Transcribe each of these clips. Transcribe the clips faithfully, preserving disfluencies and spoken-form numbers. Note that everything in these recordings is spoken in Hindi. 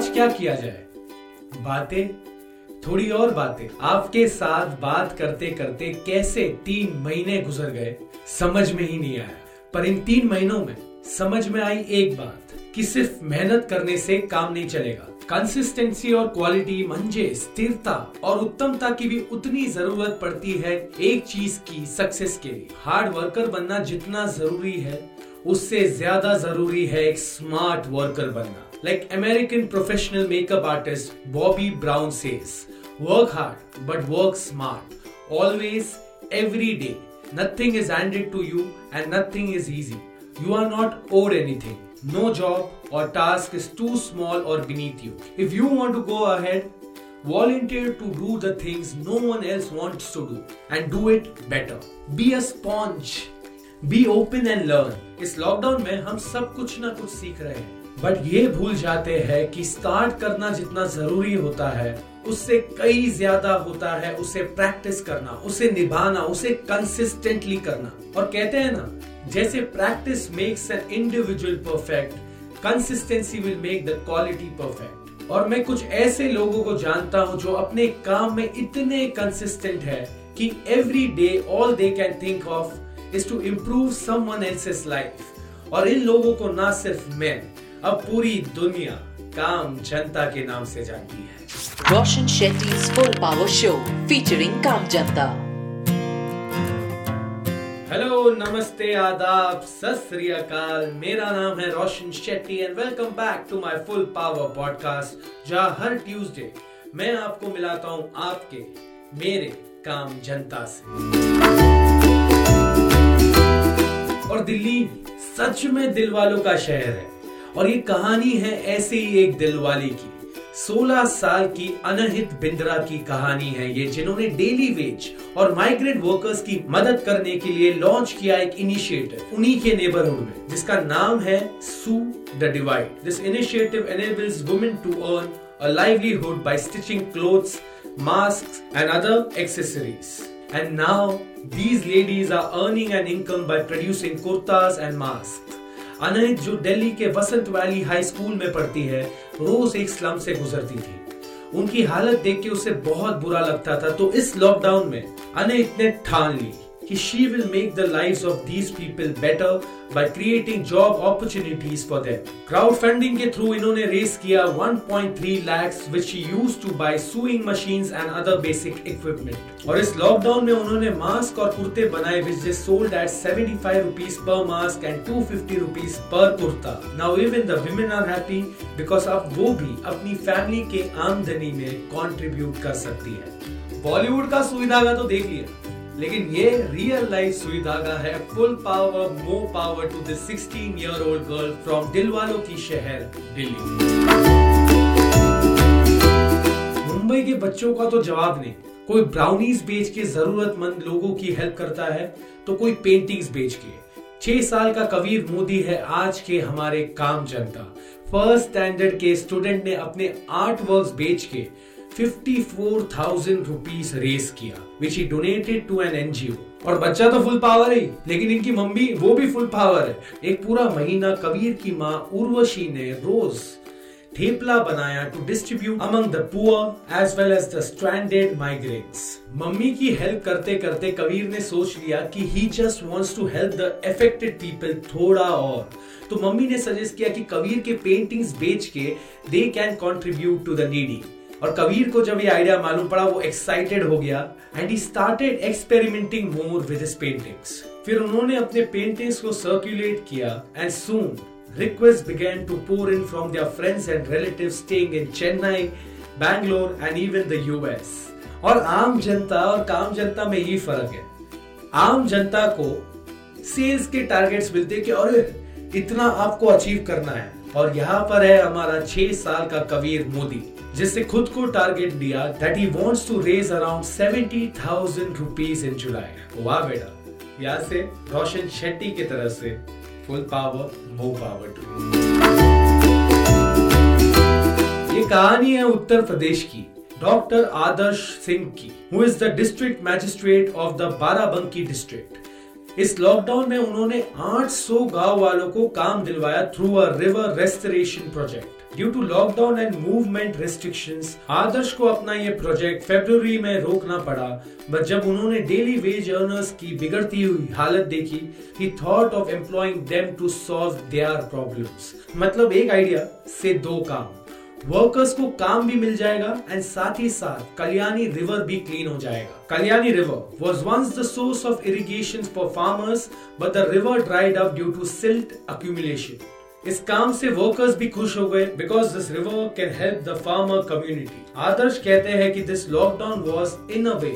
आज क्या किया जाए? बातें, थोड़ी और बातें। आपके साथ बात करते करते कैसे तीन महीने गुजर गए समझ में ही नहीं आया। पर इन तीन महीनों में समझ में आई एक बात कि सिर्फ मेहनत करने से काम नहीं चलेगा। कंसिस्टेंसी और क्वालिटी मंजे स्थिरता और उत्तमता की भी उतनी जरूरत पड़ती है एक चीज की सक्सेस के लिए। हार्ड वर्कर बनना जितना जरूरी है उससे ज्यादा जरूरी है एक स्मार्ट वर्कर बनना। Like American professional makeup artist Bobbi Brown says, work hard but work smart, always every day. Nothing is handed to you and nothing is easy. You are not owed anything. No job or task is too small or beneath you. If you want to go ahead, volunteer to do the things no one else wants to do and do it better. Be a sponge. Be open and learn. इस लॉकडाउन में हम सब कुछ ना कुछ सीख रहे हैं, बट ये भूल जाते हैं कि स्टार्ट करना जितना जरूरी होता है उससे कई ज्यादा होता है उसे प्रैक्टिस करना, उसे निभाना, उसे कंसिस्टेंटली करना। और कहते हैं ना, जैसे practice makes an individual perfect, consistency will make the quality perfect. और मैं कुछ ऐसे लोगों को जानता हूँ जो अपने काम में इतने कंसिस्टेंट है कि every day all they can think of is to improve someone else's life. और इन लोगों को ना सिर्फ मैं, अब पूरी दुनिया काम जनता के नाम से जानती है। रोशन Shetty's Full Power Show featuring काम जनता। हेलो, नमस्ते, आदाब, सत श्री अकाल। मेरा नाम है Roshan Shetty and welcome back to my full power podcast, जहाँ हर ट्यूसडे मैं आपको मिलाता हूँ आपके मेरे काम जनता से। और दिल्ली सच में दिल वालों का शहर है और ये कहानी है ऐसे ही एक दिलवाले की। सोलह साल की अनित बिंद्रा की कहानी है ये, जिन्होंने डेली वेज और माइग्रेंट वर्कर्स की मदद करने के लिए लॉन्च किया एक इनिशिएटिव उन्हीं के नेबरहुड में, जिसका नाम है sew the divide. This initiative enables women to earn a livelihood by stitching clothes, masks and other accessories. And now these ladies are earning an income by producing kurtas and mask. Anit, जो दिल्ली के वसंत वैली हाई स्कूल में पढ़ती है, रोज एक स्लम से गुजरती थी। उनकी हालत देख के उसे बहुत बुरा लगता था, तो इस लॉकडाउन में अनित ने ठान ली कि she will make the lives of these people better by creating job opportunities for them. Crowd funding के थ्रू इन्होंने रेस किया one point three lakhs which she used to buy sewing machines and other basic equipment. और इस लॉकडाउन में उन्होंने मास्क और कुर्ते बनाए which they sold at seventy-five rupees पर mask and two hundred fifty rupees पर kurta. Now even the women are happy because अब वो भी अपनी फैमिली के आमदनी में कंट्रीब्यूट कर सकती है। बॉलीवुड का सुई धागा तो देख लिया, लेकिन ये रियल लाइफ सुई धागा है। Full power, more power to this sixteen year old girl from दिलवालों की शहर दिल्ली। मुंबई के बच्चों का तो जवाब नहीं, कोई ब्राउनीज बेच के जरूरतमंद लोगों की हेल्प करता है तो कोई पेंटिंग्स बेच के। छह साल का कबीर मोदी है आज के हमारे काम जनता। फर्स्ट स्टैंडर्ड के स्टूडेंट ने अपने आर्ट वर्क्स बेच के fifty-four thousand rupees रेस किया which he donated to an N G O। और बच्चा तो फुल पावर है, लेकिन इनकी मम्मी वो भी फुल पावर है। एक पूरा महीना कबीर की माँ उर्वशी ने रोज थेपला बनाया to distribute among the poor as well as the stranded migrants. Mummy की हेल्प करते करते कबीर ने सोच लिया कि he just wants to help the affected people थोड़ा और। तो मम्मी ने सजेस्ट किया कि कबीर के पेंटिंग्स बेच के they can contribute to the needy. और कबीर को जब ये आइडिया मालूम पड़ा वो एक्साइटेड हो गया and he started experimenting more with his paintings. फिर उन्होंने अपने पेंटिंग्स को सर्कुलेट किया and soon request began to pour in from their friends and relatives staying in Chennai, Bangalore and even the US. और आम जनता और काम जनता में यही फर्क है। आम जनता को सेल्स के टारगेट्स मिलते कि अरे इतना आपको अचीव करना है, और यहाँ पर है हमारा छह साल का कबीर मोदी जिससे खुद को टारगेट दिया that he wants to raise around seventy thousand rupees in July। वाह बेटा, यहाँ से रोशन शेट्टी की तरफ से full power, more power to. ये कहानी है उत्तर प्रदेश की डॉक्टर आदर्श सिंह की, who is the district magistrate of the Barabanki district। इस लॉकडाउन में उन्होंने आठ सौ गांव वालों को काम दिलवाया through a river restoration project. Due to lockdown and movement restrictions Adarsh को अपना ये प्रोजेक्ट फरवरी में रोकना पड़ा, बट जब उन्होंने डेली वेज अर्नर्स की बिगड़ती हुई हालत देखी, he thought of employing them to solve their problems. मतलब एक आइडिया से दो काम, वर्कर्स को काम भी मिल जाएगा एंड साथ ही साथ कल्याणी रिवर भी क्लीन हो जाएगा। Kalyani River was once the source of irrigation for farmers, but the river dried up due to silt accumulation. इस काम से वर्कर्स भी खुश हो गए because this river can help the farmer community. Adarsh कहते हैं कि this lockdown was in a way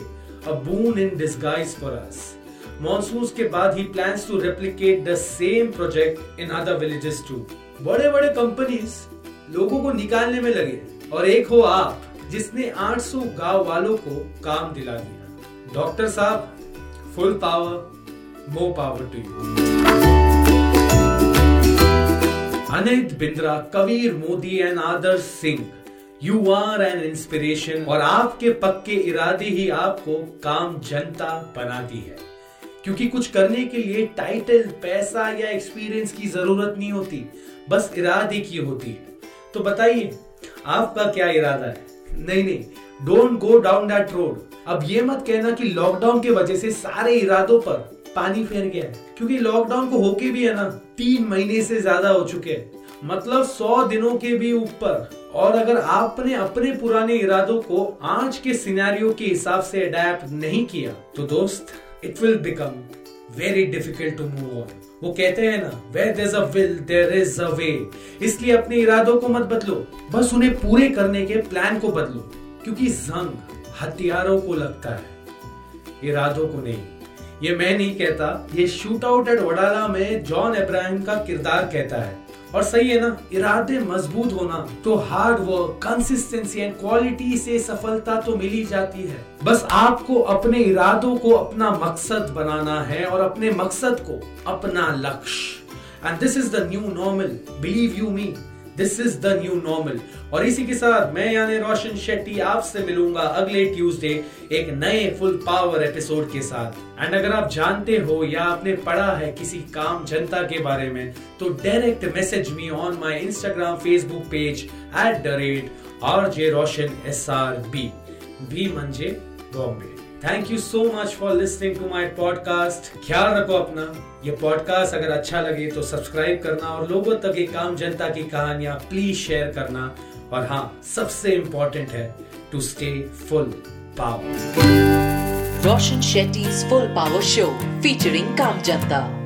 a boon in disguise for us. Monsoon के बाद ही plans to replicate the same project in other villages too. बड़े बड़े कंपनीज लोगों को निकालने में लगे और एक हो आप जिसने आठ सौ गांव वालों को काम दिला दिया। डॉक्टर साहब, full power, more power to you. Anit Bindra, Kabir Modi and Adarsh Singh, you are an inspiration. और आपके पक्के इरादे ही आपको काम जनता बनाती है, क्योंकि कुछ करने के लिए टाइटल, पैसा या एक्सपीरियंस की जरूरत नहीं होती, बस इरादे की होती है। तो बताइए आपका क्या इरादा है? नहीं नहीं don't go down that road. अब ये मत कहना कि लॉकडाउन के वजह से सारे इरादों पर पानी फेर गया है, क्योंकि लॉकडाउन को होके भी है ना तीन महीने से ज्यादा हो चुके हैं, मतलब सौ दिनों के भी ऊपर। और अगर आपने अपने पुराने इरादों को आज के सिनेरियो के हिसाब से अडैप्ट नहीं किया तो दोस्त it will become very difficult to move on. वो कहते हैं ना, where there is a will there is a way. इसलिए अपने इरादों को मत बदलो, बस उन्हें पूरे करने के प्लान को बदलो, क्योंकि जंग हथियारों को लगता है, इरादों को नहीं। ये मैं नहीं कहता, ये शूट आउट एट वडाला में जॉन एब्राहम का किरदार कहता है। और सही है ना, इरादे मजबूत होना तो hard work, consistency and quality से सफलता तो मिल ही जाती है। बस आपको अपने इरादों को अपना मकसद बनाना है और अपने मकसद को अपना लक्ष्य। And this is the new normal, believe you me, this is the new normal. और इसी के साथ मैं यानी रोशन शेट्टी आपसे मिलूंगा अगले ट्यूसडे एक नए फुल पावर एपिसोड के साथ। एंड अगर आप जानते हो या आपने पढ़ा है किसी काम जनता के बारे में तो direct message me on my Instagram, Facebook page at the rate R J Roshan S R B B means Bombay. Thank you so much for listening to my podcast. ख्याल रखो अपना। ये पॉडकास्ट अगर अच्छा लगे तो सब्सक्राइब करना और लोगों तक ये काम जनता की कहानियां प्लीज शेयर करना। और हाँ, सबसे इम्पोर्टेंट है to stay full power. Roshan Shetty's full power show featuring काम जनता।